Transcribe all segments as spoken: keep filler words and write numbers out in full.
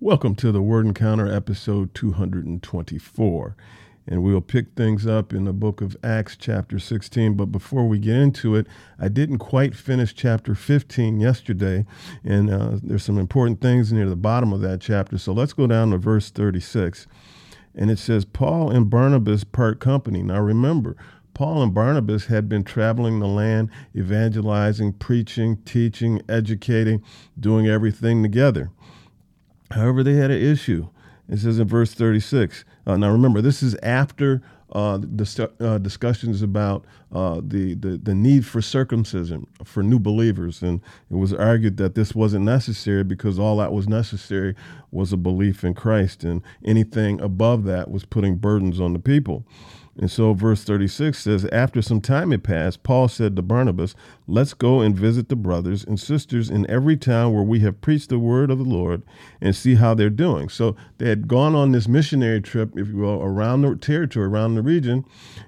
Welcome to the Word Encounter, episode two hundred twenty-four, and we'll pick things up in the book of Acts, chapter sixteen, but before we get into it, I didn't quite finish chapter fifteen yesterday, and uh, there's some important things near the bottom of that chapter, so let's go down to verse thirty-six, and it says, Paul and Barnabas part company. Now remember, Paul and Barnabas had been traveling the land, evangelizing, preaching, teaching, educating, doing everything together. However, they had an issue. It says in verse thirty-six. Uh, now, remember, this is after uh, the uh, discussions about uh, the, the the need for circumcision for new believers, and it was argued that this wasn't necessary because all that was necessary was a belief in Christ, and anything above that was putting burdens on the people. And so verse thirty-six says, after some time had passed, Paul said to Barnabas, let's go and visit the brothers and sisters in every town where we have preached the word of the Lord and see how they're doing. So they had gone on this missionary trip, if you will, around the territory, around the region.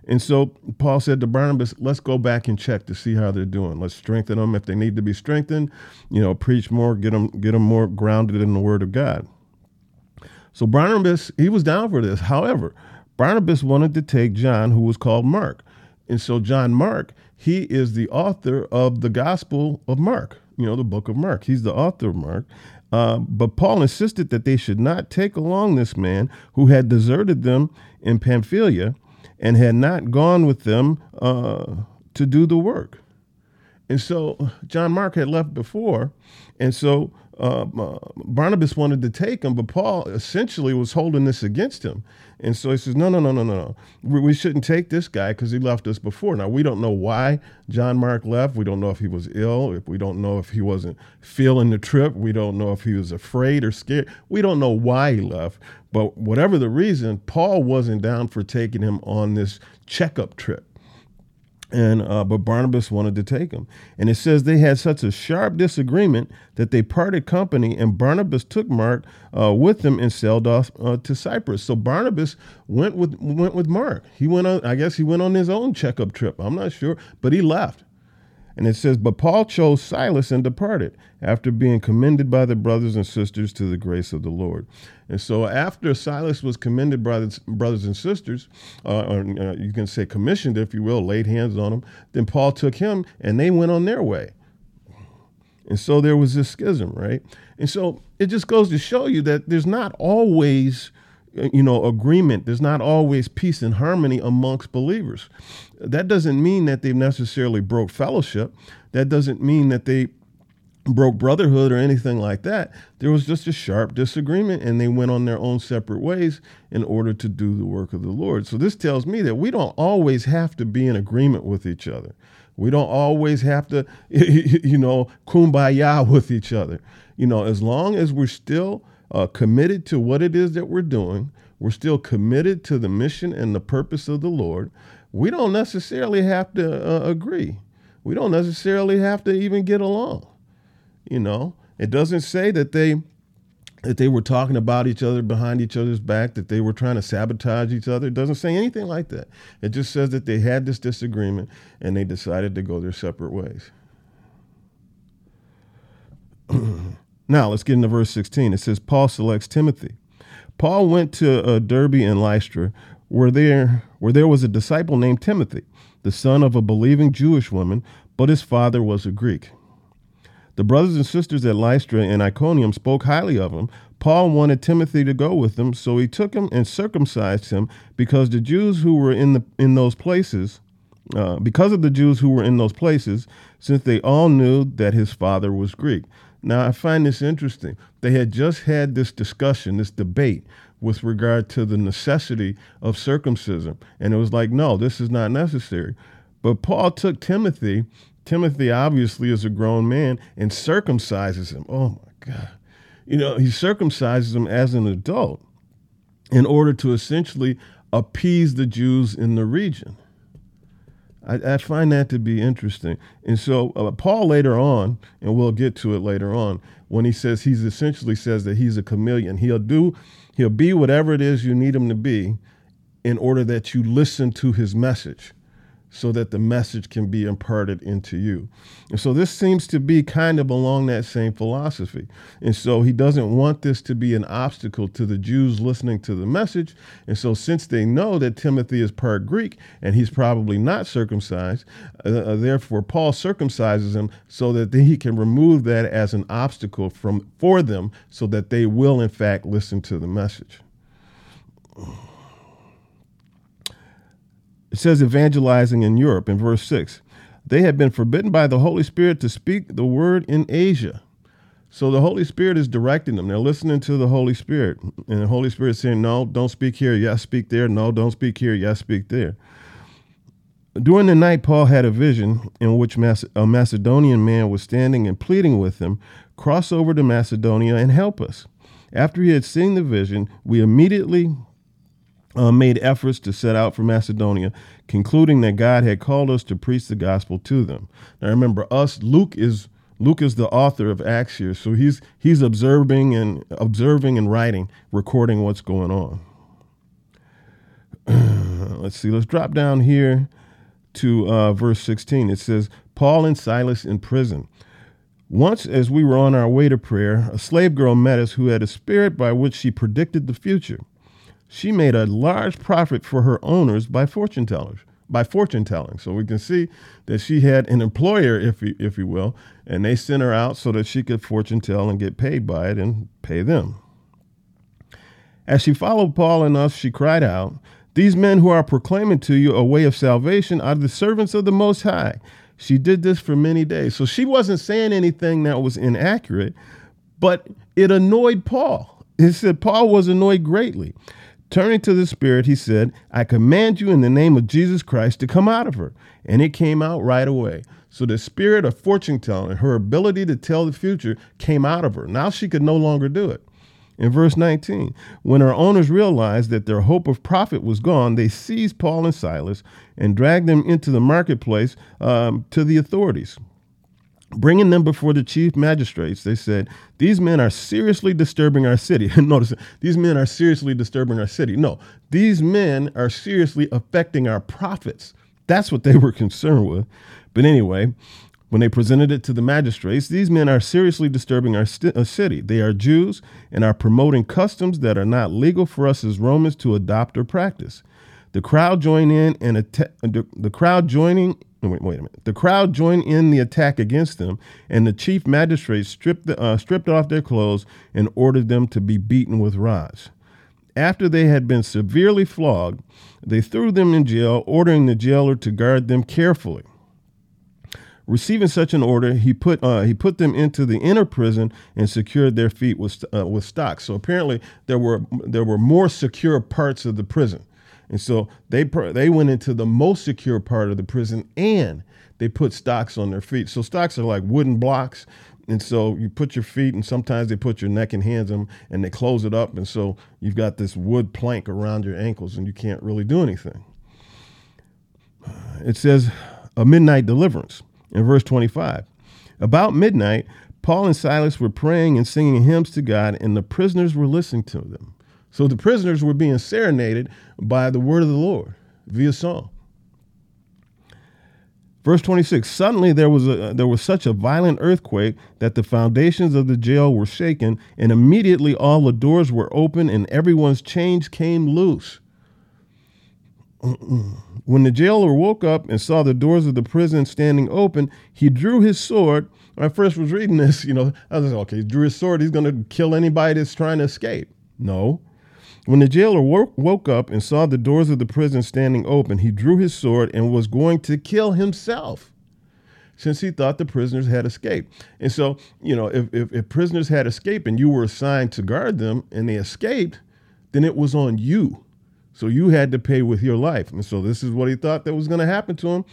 And so Paul said to Barnabas, let's go back and check to see how they're doing. Let's strengthen them if they need to be strengthened, you know, preach more, get them, get them more grounded in the word of God. So Barnabas, he was down for this. However, Barnabas wanted to take John, who was called Mark. And so John Mark, he is the author of the Gospel of Mark, you know, the book of Mark. He's the author of Mark. Uh, but Paul insisted that they should not take along this man who had deserted them in Pamphylia and had not gone with them uh, to do the work. And so John Mark had left before, and so Uh, uh, Barnabas wanted to take him, but Paul essentially was holding this against him. And so he says, no, no, no, no, no, no. We, we shouldn't take this guy because he left us before. Now, we don't know why John Mark left. We don't know if he was ill. If we don't know if he wasn't feeling the trip. We don't know if he was afraid or scared. We don't know why he left. But whatever the reason, Paul wasn't down for taking him on this checkup trip. And uh, but Barnabas wanted to take him. And it says they had such a sharp disagreement that they parted company, and Barnabas took Mark uh, with him and sailed off uh, to Cyprus. So Barnabas went with went with Mark. He went on, I guess he went on his own checkup trip. I'm not sure, but he left. And it says, but Paul chose Silas and departed after being commended by the brothers and sisters to the grace of the Lord. And so after Silas was commended by the brothers and sisters, uh, or uh, you can say commissioned, if you will, laid hands on him, then Paul took him and they went on their way. And so there was this schism, right? And so it just goes to show you that there's not always you know, agreement. There's not always peace and harmony amongst believers. That doesn't mean that they've necessarily broke fellowship. That doesn't mean that they broke brotherhood or anything like that. There was just a sharp disagreement, and they went on their own separate ways in order to do the work of the Lord. So this tells me that we don't always have to be in agreement with each other. We don't always have to, you know, kumbaya with each other. You know, as long as we're still Uh, committed to what it is that we're doing, we're still committed to the mission and the purpose of the Lord, we don't necessarily have to uh, agree. We don't necessarily have to even get along. You know, it doesn't say that they that they were talking about each other behind each other's back, that they were trying to sabotage each other. It doesn't say anything like that. It just says that they had this disagreement and they decided to go their separate ways. Now, let's get into verse sixteen. It says, Paul selects Timothy. Paul went to uh, Derbe and Lystra, where there, where there was a disciple named Timothy, the son of a believing Jewish woman, but his father was a Greek. The brothers and sisters at Lystra and Iconium spoke highly of him. Paul wanted Timothy to go with them, so he took him and circumcised him because the Jews who were in the in those places, uh, because of the Jews who were in those places, since they all knew that his father was Greek. Now, I find this interesting. They had just had this discussion, this debate with regard to the necessity of circumcision. And it was like, no, this is not necessary. But Paul took Timothy. Timothy obviously is a grown man and circumcises him. Oh, my God. You know, he circumcises him as an adult in order to essentially appease the Jews in the region. I, I find that to be interesting. And so uh, Paul later on, and we'll get to it later on, when he says he's essentially says that he's a chameleon. He'll do, he'll be whatever it is you need him to be in order that you listen to his message. so that the message can be imparted into you. And so this seems to be kind of along that same philosophy. And so he doesn't want this to be an obstacle to the Jews listening to the message. And so since they know that Timothy is part Greek and he's probably not circumcised, uh, therefore Paul circumcises him so that he can remove that as an obstacle from for them so that they will in fact listen to the message. It says evangelizing in Europe in verse six. They had been forbidden by the Holy Spirit to speak the word in Asia. So the Holy Spirit is directing them. They're listening to the Holy Spirit. And the Holy Spirit is saying, no, don't speak here. Yes, speak there. No, don't speak here. Yes, speak there. During the night, Paul had a vision in which a Macedonian man was standing and pleading with him, cross over to Macedonia and help us. After he had seen the vision, we immediately Uh, made efforts to set out for Macedonia, concluding that God had called us to preach the gospel to them. Now, remember, us. Luke is Luke is the author of Acts here, so he's he's observing and observing and writing, recording what's going on. Let's see. Let's drop down here to uh, verse sixteen. It says, "Paul and Silas in prison. Once, as we were on our way to prayer, a slave girl met us who had a spirit by which she predicted the future." She made a large profit for her owners by fortune tellers, by fortune telling. So we can see that she had an employer, if you, if you will, and they sent her out so that she could fortune tell and get paid by it and pay them. As she followed Paul and us, she cried out, "These men who are proclaiming to you a way of salvation are the servants of the Most High." She did this for many days. So she wasn't saying anything that was inaccurate, but it annoyed Paul. It said Paul was annoyed greatly. Turning to the spirit, he said, "I command you in the name of Jesus Christ to come out of her." And it came out right away. So the spirit of fortune telling, her ability to tell the future, came out of her. Now she could no longer do it. In verse nineteen, when her owners realized that their hope of profit was gone, they seized Paul and Silas and dragged them into the marketplace um, to the authorities. Bringing them before the chief magistrates, they said, "These men are seriously disturbing our city." Notice, these men are seriously disturbing our city. No, these men are seriously affecting our profits. That's what they were concerned with. But anyway, when they presented it to the magistrates, "These men are seriously disturbing our st- uh, city. They are Jews and are promoting customs that are not legal for us as Romans to adopt or practice." The crowd joined in and att- the, the crowd joining Wait, wait a minute. The crowd joined in the attack against them, and the chief magistrates stripped the, uh, stripped off their clothes and ordered them to be beaten with rods. After they had been severely flogged, they threw them in jail, ordering the jailer to guard them carefully. Receiving such an order, he put uh, he put them into the inner prison and secured their feet with uh, with stocks. So apparently, there were there were more secure parts of the prison. And so they they went into the most secure part of the prison, and they put stocks on their feet. So stocks are like wooden blocks. And so you put your feet, and sometimes they put your neck and hands in them, and they close it up. And so you've got this wood plank around your ankles, and you can't really do anything. It says a midnight deliverance in verse twenty-five. About midnight, Paul and Silas were praying and singing hymns to God, and the prisoners were listening to them. So the prisoners were being serenaded by the word of the Lord via song. Verse twenty-six, suddenly there was a, there was such a violent earthquake that the foundations of the jail were shaken, and immediately all the doors were open and everyone's chains came loose. When the jailer woke up and saw the doors of the prison standing open, he drew his sword. When I first was reading this, you know, I was like, okay, he drew his sword. He's going to kill anybody that's trying to escape. No. When the jailer woke up and saw the doors of the prison standing open, he drew his sword and was going to kill himself, since he thought the prisoners had escaped. And so, you know, if, if, if prisoners had escaped and you were assigned to guard them and they escaped, then it was on you. So you had to pay with your life. And so this is what he thought that was going to happen to him.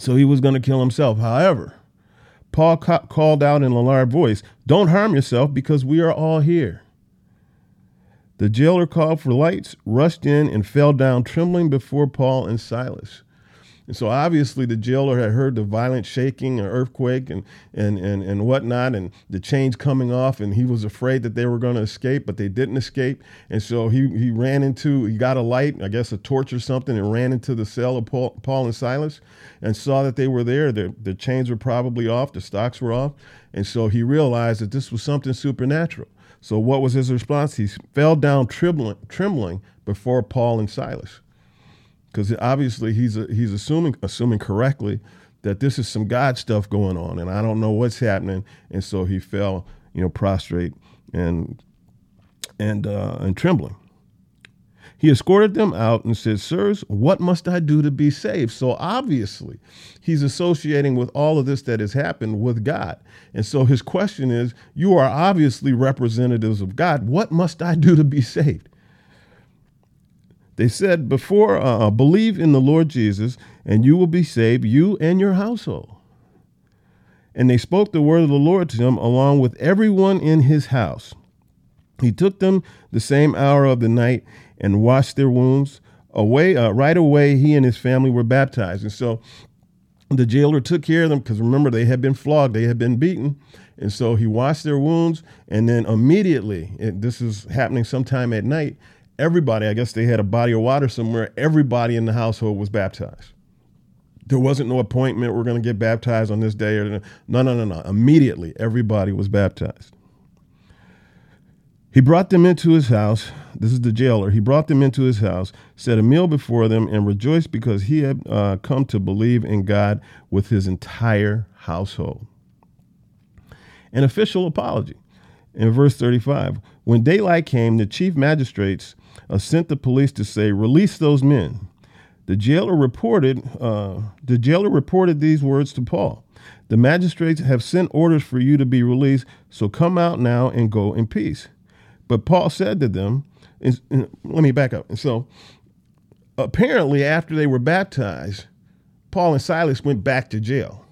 So he was going to kill himself. However, Paul ca- called out in a loud voice, "Don't harm yourself, because we are all here." The jailer called for lights, rushed in, and fell down trembling before Paul and Silas. And so obviously the jailer had heard the violent shaking and earthquake and, and, and, and whatnot, and the chains coming off, and he was afraid that they were going to escape, but they didn't escape. And so he, he ran into, he got a light, I guess a torch or something, and ran into the cell of Paul, Paul and Silas and saw that they were there. Their, their chains were probably off, the stocks were off. And so he realized that this was something supernatural. So what was his response? He fell down trembling, trembling before Paul and Silas, because obviously he's a, he's assuming assuming correctly that this is some God stuff going on, and I don't know what's happening. And so he fell, you know, prostrate and and uh, and trembling. He escorted them out and said, "Sirs, what must I do to be saved?" So obviously he's associating with all of this that has happened with God. And so his question is, you are obviously representatives of God. What must I do to be saved? They said before, uh, believe in the Lord Jesus and you will be saved, you and your household. And they spoke the word of the Lord to him along with everyone in his house. He took them the same hour of the night and washed their wounds away. Uh, right away, he and his family were baptized. And so the jailer took care of them, because remember, they had been flogged, they had been beaten. And so he washed their wounds. And then immediately, and this is happening sometime at night, everybody, I guess they had a body of water somewhere, everybody in the household was baptized. There wasn't no appointment, we're going to get baptized on this day. Or no, no, no, no. Immediately, everybody was baptized. He brought them into his house. This is the jailer. He brought them into his house, set a meal before them, and rejoiced because he had uh, come to believe in God with his entire household. An official apology. In verse thirty-five, when daylight came, the chief magistrates uh, sent the police to say, "Release those men." The jailer reported. Uh, the jailer reported these words to Paul: "The magistrates have sent orders for you to be released. So come out now and go in peace." But Paul said to them, and, and let me back up. And so apparently after they were baptized, Paul and Silas went back to jail,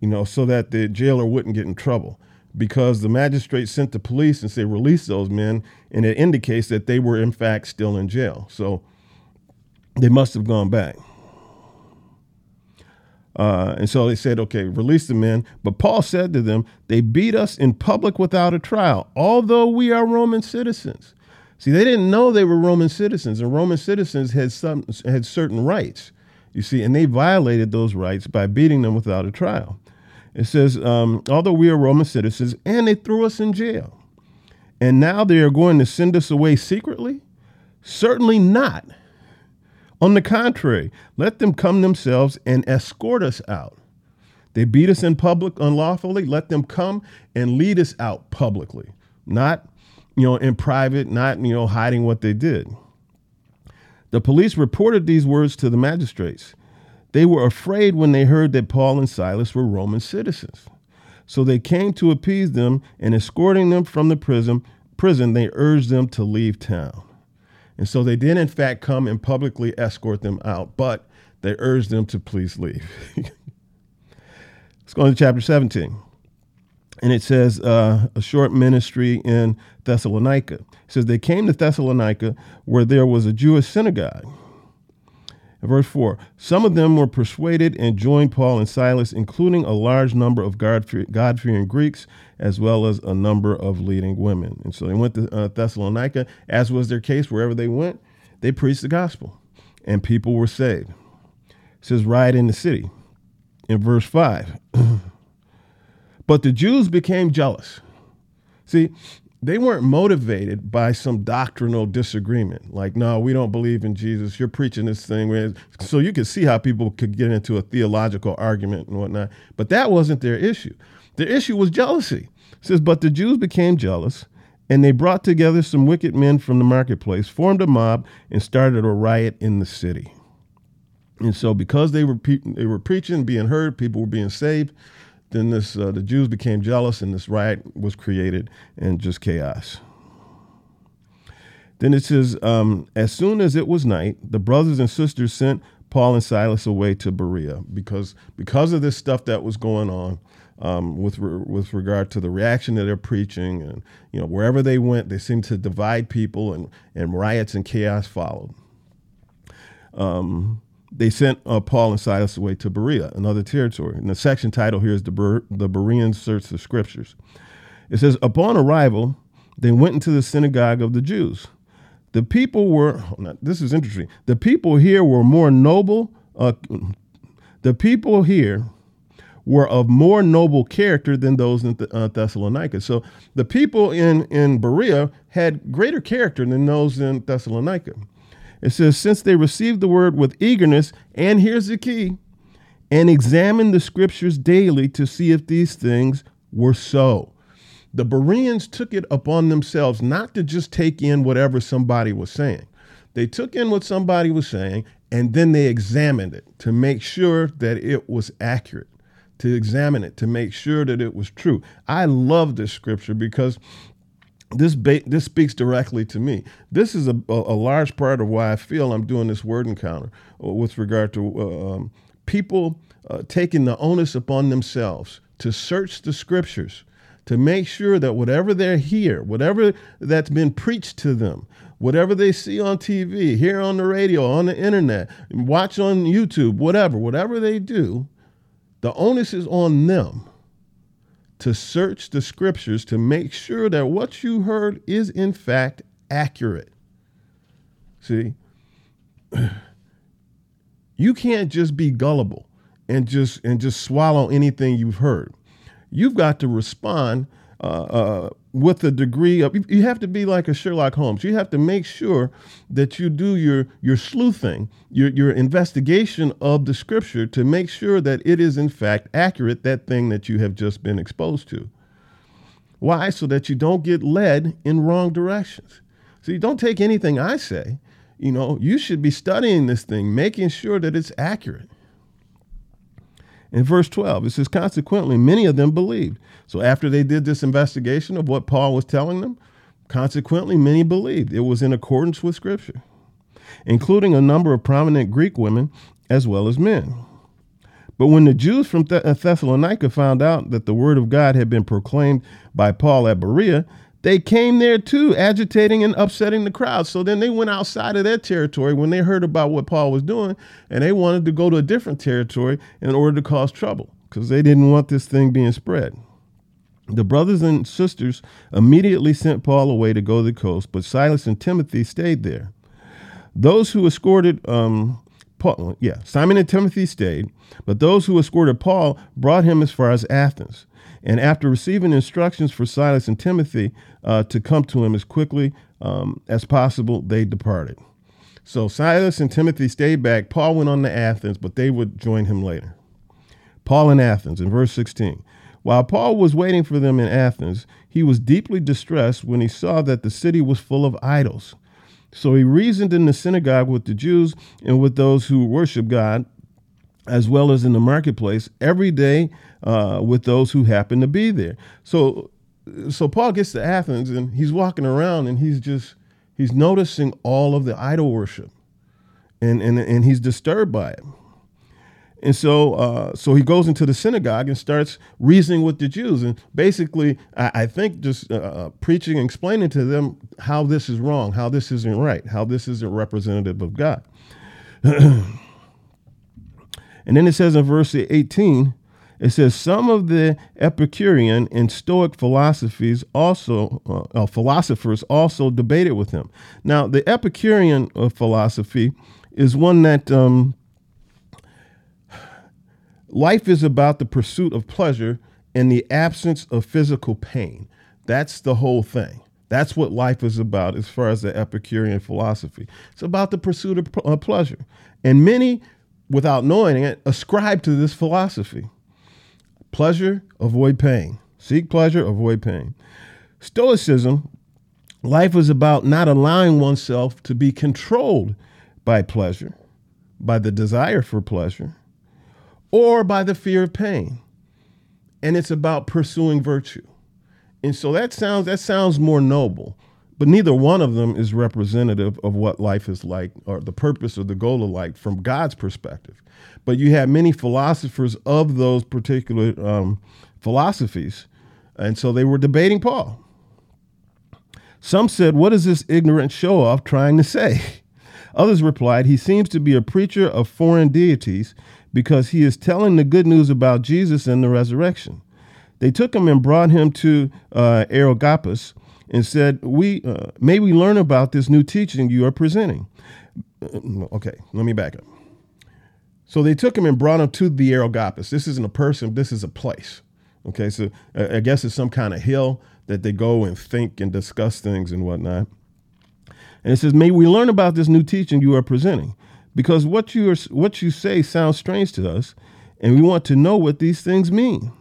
you know, so that the jailer wouldn't get in trouble, because the magistrate sent the police and said, "Release those men." And it indicates that they were in fact still in jail. So they must have gone back. Uh, and so they said, "Okay, release the men." But Paul said to them, "They beat us in public without a trial, although we are Roman citizens." See, they didn't know they were Roman citizens, and Roman citizens had some had certain rights, you see, and they violated those rights by beating them without a trial. It says, um, although we are Roman citizens, and they threw us in jail, and now they are going to send us away secretly? Certainly not. On the contrary, let them come themselves and escort us out. They beat us in public unlawfully. Let them come and lead us out publicly, not, you know, in private, not, you know, hiding what they did. The police reported these words to the magistrates. They were afraid when they heard that Paul and Silas were Roman citizens. So they came to appease them, and escorting them from the prison, prison, they urged them to leave town. And so they did, in fact, come and publicly escort them out, but they urged them to please leave. Let's go into chapter seventeen. And it says uh, a short ministry in Thessalonica. It says they came to Thessalonica, where there was a Jewish synagogue. And verse four, some of them were persuaded and joined Paul and Silas, including a large number of God-fearing Greeks, as well as a number of leading women. And so they went to uh, Thessalonica, as was their case wherever they went. They preached the gospel, and people were saved. It says, riot in the city. In verse five, but the Jews became jealous. See, they weren't motivated by some doctrinal disagreement. Like, no, we don't believe in Jesus. You're preaching this thing. So you could see how people could get into a theological argument and whatnot. But that wasn't their issue. Their issue was jealousy. It says, but the Jews became jealous, and they brought together some wicked men from the marketplace, formed a mob, and started a riot in the city. And so because they were pe- they were preaching, being heard, people were being saved, then this, uh, the Jews became jealous, and this riot was created, and just chaos. Then it says, um, as soon as it was night, the brothers and sisters sent Paul and Silas away to Berea, because because of this stuff that was going on um, with re- with regard to the reaction to their preaching, and you know wherever they went, they seemed to divide people, and and riots and chaos followed. Um, they sent uh, Paul and Silas away to Berea, another territory. And the section title here is the, Ber- the Bereans Search the Scriptures. It says, upon arrival, they went into the synagogue of the Jews. The people were, this is interesting, the people here were more noble, uh, the people here were of more noble character than those in Th- uh, Thessalonica. So the people in, in Berea had greater character than those in Thessalonica. It says, since they received the word with eagerness, and here's the key, and examined the scriptures daily to see if these things were so. The Bereans took it upon themselves not to just take in whatever somebody was saying. They took in what somebody was saying, and then they examined it to make sure that it was accurate, to examine it, to make sure that it was true. I love this scripture because this ba- this speaks directly to me. This is a, a large part of why I feel I'm doing this word encounter with regard to uh, um, people uh, taking the onus upon themselves to search the scriptures, to make sure that whatever they're here, whatever that's been preached to them, whatever they see on T V, hear on the radio, on the internet, watch on YouTube, whatever, whatever they do, the onus is on them to search the scriptures to make sure that what you heard is in fact accurate. See, you can't just be gullible and just and just swallow anything you've heard. You've got to respond uh, uh, with a degree of, you have to be like a Sherlock Holmes. You have to make sure that you do your your sleuthing, your, your investigation of the scripture to make sure that it is in fact accurate, that thing that you have just been exposed to. Why? So that you don't get led in wrong directions. So you don't take anything I say. You know, you should be studying this thing, making sure that it's accurate. In verse twelve, it says, consequently, many of them believed. So after they did this investigation of what Paul was telling them, consequently, many believed. It was in accordance with Scripture, including a number of prominent Greek women as well as men. But when the Jews from Th- Thessalonica found out that the word of God had been proclaimed by Paul at Berea, they came there too, agitating and upsetting the crowd. So then they went outside of their territory when they heard about what Paul was doing, and they wanted to go to a different territory in order to cause trouble because they didn't want this thing being spread. The brothers and sisters immediately sent Paul away to go to the coast, but Silas and Timothy stayed there. Those who escorted um, Paul, yeah, Simon and Timothy stayed, but those who escorted Paul brought him as far as Athens. And after receiving instructions for Silas and Timothy uh, to come to him as quickly um, as possible, they departed. So Silas and Timothy stayed back. Paul went on to Athens, but they would join him later. Paul in Athens, in verse sixteen. While Paul was waiting for them in Athens, he was deeply distressed when he saw that the city was full of idols. So he reasoned in the synagogue with the Jews and with those who worship God, as well as in the marketplace every day uh, with those who happen to be there. So so Paul gets to Athens, and he's walking around, and he's just, he's noticing all of the idol worship, and and, and he's disturbed by it. And so uh, so he goes into the synagogue and starts reasoning with the Jews, and basically, I, I think, just uh, preaching and explaining to them how this is wrong, how this isn't right, how this isn't representative of God. And then it says in verse eighteen, it says, some of the Epicurean and Stoic philosophies also, uh, uh, philosophers also debated with him. Now, the Epicurean uh, philosophy is one that um, life is about the pursuit of pleasure and the absence of physical pain. That's the whole thing. That's what life is about as far as the Epicurean philosophy. It's about the pursuit of uh, pleasure. And many, without knowing it, ascribe to this philosophy. Pleasure, avoid pain. Seek pleasure, avoid pain. Stoicism, life is about not allowing oneself to be controlled by pleasure, by the desire for pleasure, or by the fear of pain. And it's about pursuing virtue. And so that sounds that sounds more noble, but neither one of them is representative of what life is like or the purpose or the goal of life from God's perspective. But you have many philosophers of those particular um, philosophies, and so they were debating Paul. Some said, what is this ignorant show-off trying to say? Others replied, "He seems to be a preacher of foreign deities because he is telling the good news about Jesus and the resurrection." They took him and brought him to uh, Areopagus and said, "We uh, may we learn about this new teaching you are presenting." Okay, let me back up. So they took him and brought him to the Areopagus. This isn't a person. This is a place. Okay, so I guess it's some kind of hill that they go and think and discuss things and whatnot. And it says, "May we learn about this new teaching you are presenting, because what you are, what you say sounds strange to us, and we want to know what these things mean."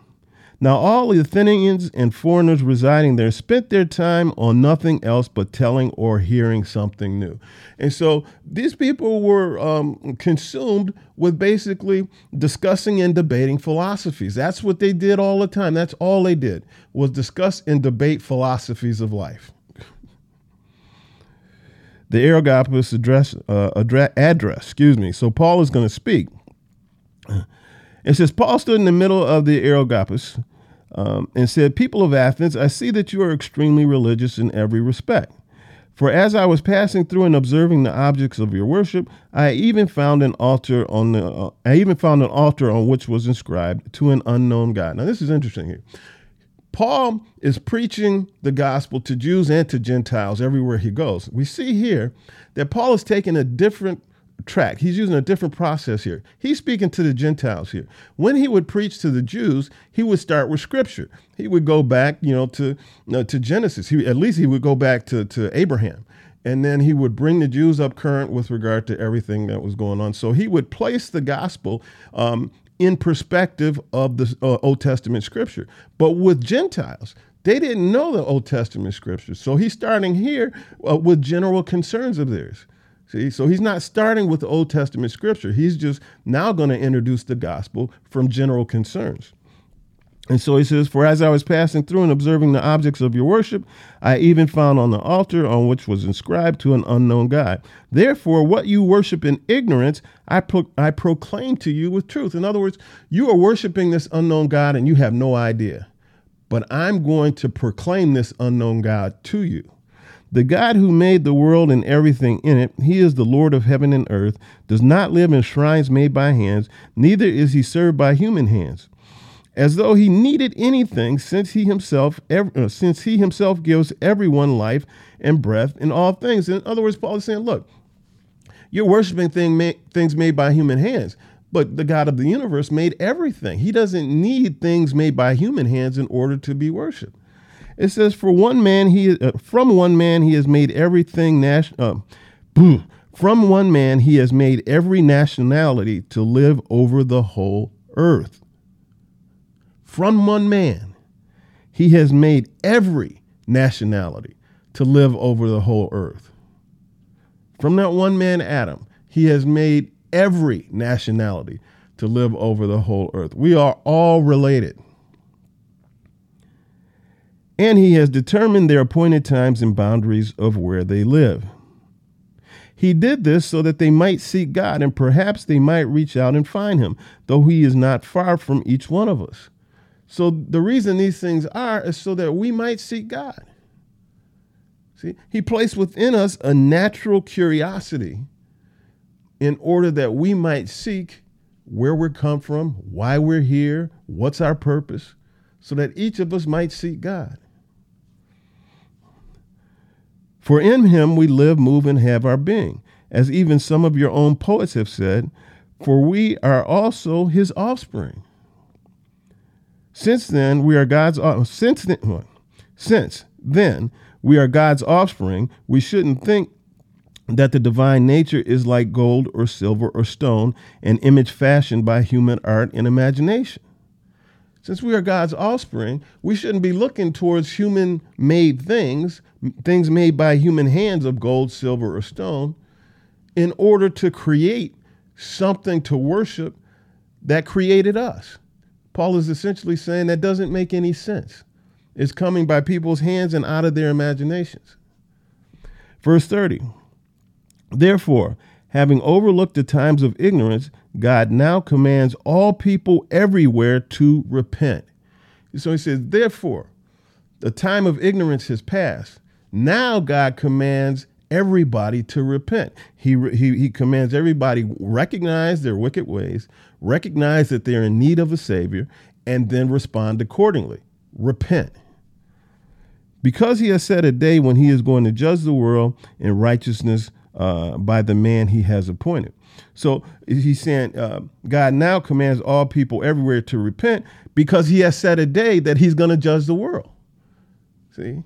Now all the Athenians and foreigners residing there spent their time on nothing else but telling or hearing something new. And so these people were um, consumed with basically discussing and debating philosophies. That's what they did all the time. That's all they did, was discuss and debate philosophies of life. The Areopagus address, uh, address, address, excuse me. So Paul is going to speak. It says, Paul stood in the middle of the Areopagus Um, and said, "People of Athens, I see that you are extremely religious in every respect. For as I was passing through and observing the objects of your worship, I even found an altar on the uh, I even found an altar on which was inscribed, 'To an unknown God.'" Now this is interesting here. Paul is preaching the gospel to Jews and to Gentiles everywhere he goes. We see here that Paul is taking a different track. He's using a different process here. He's speaking to the Gentiles here. When he would preach to the Jews, he would start with scripture. He would go back, you know, to, you know, to Genesis. He, at least he would go back to, to Abraham. And then he would bring the Jews up current with regard to everything that was going on. So he would place the gospel um, in perspective of the uh, Old Testament scripture. But with Gentiles, they didn't know the Old Testament scripture. So he's starting here uh, with general concerns of theirs. See, so he's not starting with the Old Testament scripture. He's just now going to introduce the gospel from general concerns. And so he says, "For as I was passing through and observing the objects of your worship, I even found on the altar on which was inscribed, 'To an unknown God.' Therefore, what you worship in ignorance, I pro- I proclaim to you with truth." In other words, you are worshiping this unknown God and you have no idea. But I'm going to proclaim this unknown God to you. "The God who made the world and everything in it, he is the Lord of heaven and earth, does not live in shrines made by hands, neither is he served by human hands, as though he needed anything, since he himself ever, since he himself gives everyone life and breath in all things." In other words, Paul is saying, look, you're worshiping thing ma- things made by human hands, but the God of the universe made everything. He doesn't need things made by human hands in order to be worshiped. It says, "For one man, he uh, from one man he has made everything. Nas- uh, from one man he has made every nationality to live over the whole earth." From one man, he has made every nationality to live over the whole earth. From that one man, Adam, he has made every nationality to live over the whole earth. We are all related. "And he has determined their appointed times and boundaries of where they live. He did this so that they might seek God, and perhaps they might reach out and find him, though he is not far from each one of us." So the reason these things are is so that we might seek God. See, he placed within us a natural curiosity in order that we might seek where we come from, why we're here, what's our purpose, so that each of us might seek God. "For in him we live, move, and have our being, as even some of your own poets have said, for we are also his offspring. Since then we are God's since then, since then we are God's offspring, we shouldn't think that the divine nature is like gold or silver or stone, an image fashioned by human art and imagination." Since we are God's offspring, we shouldn't be looking towards human-made things, things made by human hands of gold, silver, or stone, in order to create something to worship that created us. Paul is essentially saying that doesn't make any sense. It's coming by people's hands and out of their imaginations. Verse thirty, "Therefore, having overlooked the times of ignorance, God now commands all people everywhere to repent." So he says, therefore, the time of ignorance has passed. Now God commands everybody to repent. He, he, he commands everybody, recognize their wicked ways, recognize that they're in need of a Savior, and then respond accordingly. Repent. Because he has set a day when he is going to judge the world in righteousness uh, by the man he has appointed. So he's saying uh, God now commands all people everywhere to repent because he has set a day that he's going to judge the world. See?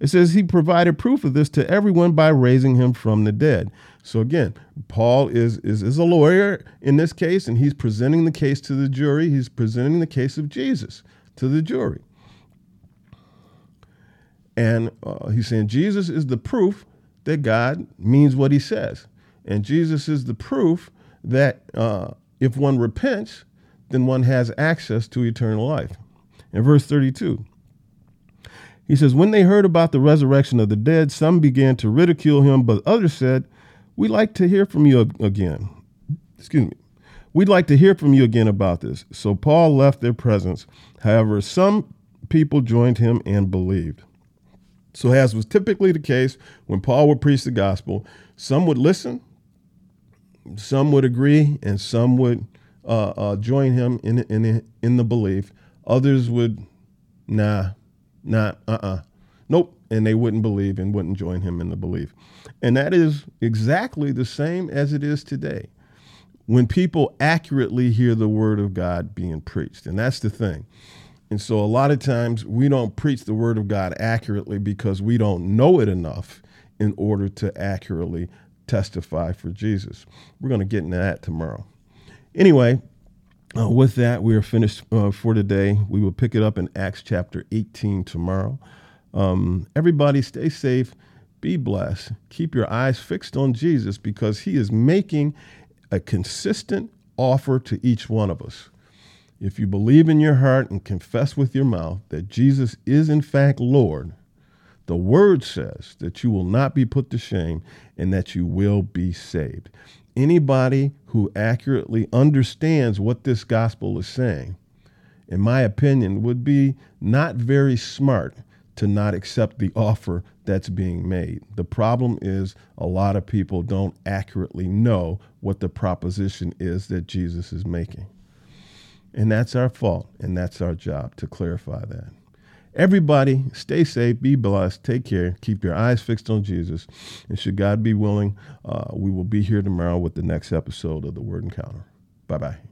It says he provided proof of this to everyone by raising him from the dead. So again, Paul is, is, is a lawyer in this case, and he's presenting the case to the jury. He's presenting the case of Jesus to the jury. And uh, he's saying Jesus is the proof that God means what he says. And Jesus is the proof that uh, if one repents, then one has access to eternal life. In verse thirty-two, he says, when they heard about the resurrection of the dead, some began to ridicule him, but others said, we'd like to hear from you again. Excuse me. We'd like to hear from you again about this. So Paul left their presence. However, some people joined him and believed. So as was typically the case, when Paul would preach the gospel, some would listen, some would agree, and some would uh, uh, join him in, in, in the belief. Others would, nah, nah, uh-uh, nope, and they wouldn't believe and wouldn't join him in the belief. And that is exactly the same as it is today, when people accurately hear the word of God being preached. And that's the thing. And so a lot of times we don't preach the word of God accurately because we don't know it enough in order to accurately testify for Jesus. We're going to get into that tomorrow. Anyway, uh, with that, we are finished uh, for today. We will pick it up in Acts chapter eighteen tomorrow. Um, everybody stay safe, be blessed, keep your eyes fixed on Jesus because he is making a consistent offer to each one of us. If you believe in your heart and confess with your mouth that Jesus is in fact Lord, the word says that you will not be put to shame and that you will be saved. Anybody who accurately understands what this gospel is saying, in my opinion, would be not very smart to not accept the offer that's being made. The problem is a lot of people don't accurately know what the proposition is that Jesus is making. And that's our fault, and that's our job to clarify that. Everybody, stay safe, be blessed, take care, keep your eyes fixed on Jesus, and should God be willing, uh, we will be here tomorrow with the next episode of the Word Encounter. Bye-bye.